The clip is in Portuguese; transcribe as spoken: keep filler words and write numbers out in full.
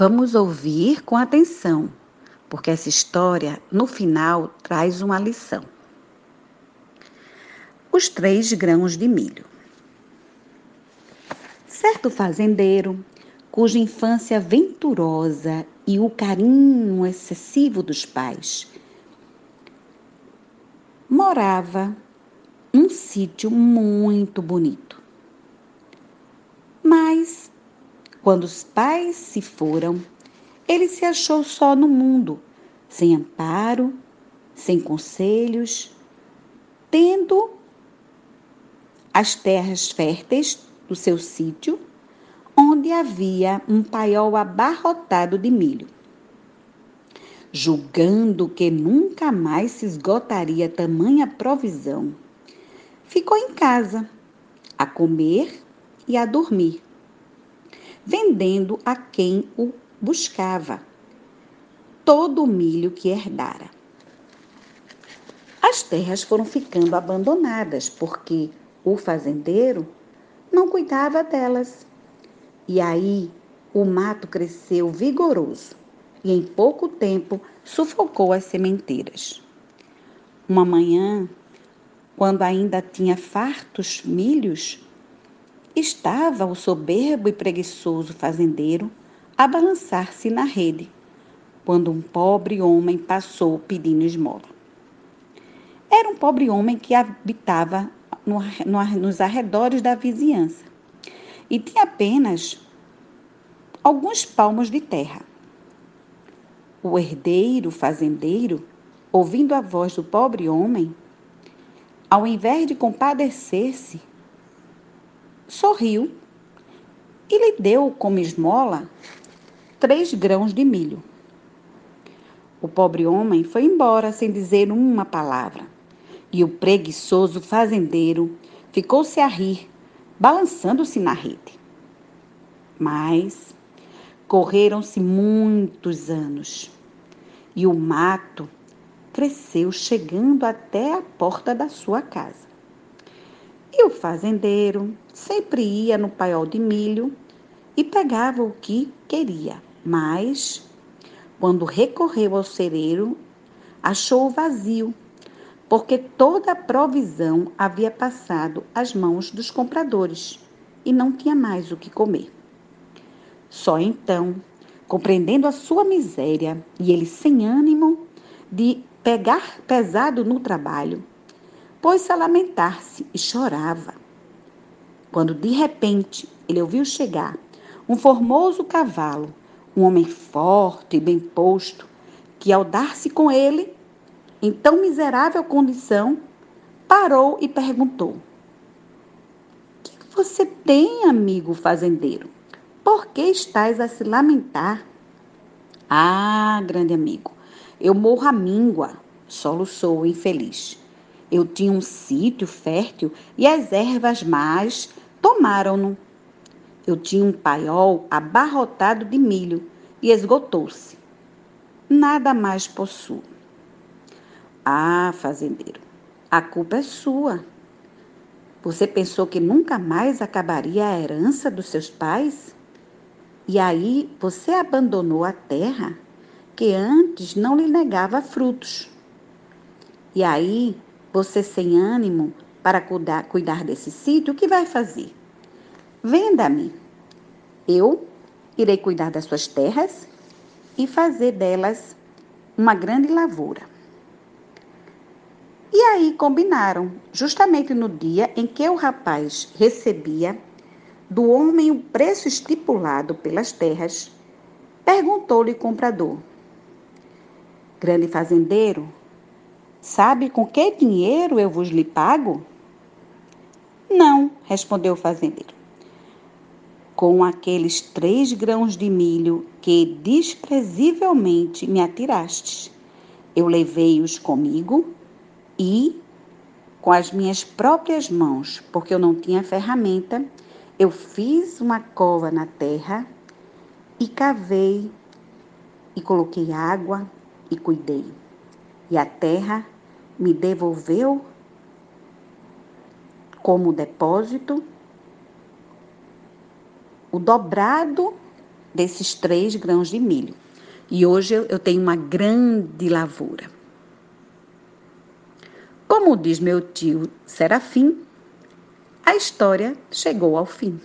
Vamos ouvir com atenção, porque essa história, no final, traz uma lição. Os três grãos de milho. Certo fazendeiro, cuja infância venturosa e o carinho excessivo dos pais, morava num sítio muito bonito. Mas, quando os pais se foram, ele se achou só no mundo, sem amparo, sem conselhos, tendo as terras férteis do seu sítio, onde havia um paiol abarrotado de milho. Julgando que nunca mais se esgotaria tamanha provisão, ficou em casa, a comer e a dormir, vendendo a quem o buscava todo o milho que herdara. As terras foram ficando abandonadas, porque o fazendeiro não cuidava delas. E aí o mato cresceu vigoroso e em pouco tempo sufocou as sementeiras. Uma manhã, quando ainda tinha fartos milhos, estava o soberbo e preguiçoso fazendeiro a balançar-se na rede, quando um pobre homem passou pedindo esmola. Era um pobre homem que habitava no, no, nos arredores da vizinhança e tinha apenas alguns palmos de terra. O herdeiro fazendeiro, ouvindo a voz do pobre homem, ao invés de compadecer-se, sorriu e lhe deu como esmola três grãos de milho. O pobre homem foi embora sem dizer uma palavra, e o preguiçoso fazendeiro ficou-se a rir, balançando-se na rede. Mas correram-se muitos anos, e o mato cresceu chegando até a porta da sua casa. E o fazendeiro sempre ia no paiol de milho e pegava o que queria, mas, quando recorreu ao cereiro, achou-o vazio, porque toda a provisão havia passado às mãos dos compradores e não tinha mais o que comer. Só então, compreendendo a sua miséria e ele sem ânimo de pegar pesado no trabalho, pôs-se a lamentar-se e chorava. Quando, de repente, ele ouviu chegar um formoso cavalo, um homem forte e bem posto, que, ao dar-se com ele, em tão miserável condição, parou e perguntou: — Que você tem, amigo fazendeiro? Por que estás a se lamentar? — Ah, grande amigo, eu morro à míngua, soluçou o infeliz. Eu tinha um sítio fértil e as ervas más tomaram-no. Eu tinha um paiol abarrotado de milho e esgotou-se. Nada mais possuo. Ah, fazendeiro, a culpa é sua. Você pensou que nunca mais acabaria a herança dos seus pais? E aí você abandonou a terra que antes não lhe negava frutos. E aí, você sem ânimo para cuidar, cuidar desse sítio, o que vai fazer? Venda-me. Eu irei cuidar das suas terras e fazer delas uma grande lavoura. E aí combinaram, justamente no dia em que o rapaz recebia do homem o preço estipulado pelas terras, perguntou-lhe o comprador: Grande fazendeiro, sabe com que dinheiro eu vos lhe pago? Não, respondeu o fazendeiro. Com aqueles três grãos de milho que desprezivelmente me atirastes, eu levei-os comigo e, com as minhas próprias mãos, porque eu não tinha ferramenta, eu fiz uma cova na terra e cavei, e coloquei água e cuidei. E a terra me devolveu como depósito o dobrado desses três grãos de milho. E hoje eu tenho uma grande lavoura. Como diz meu tio Serafim, a história chegou ao fim.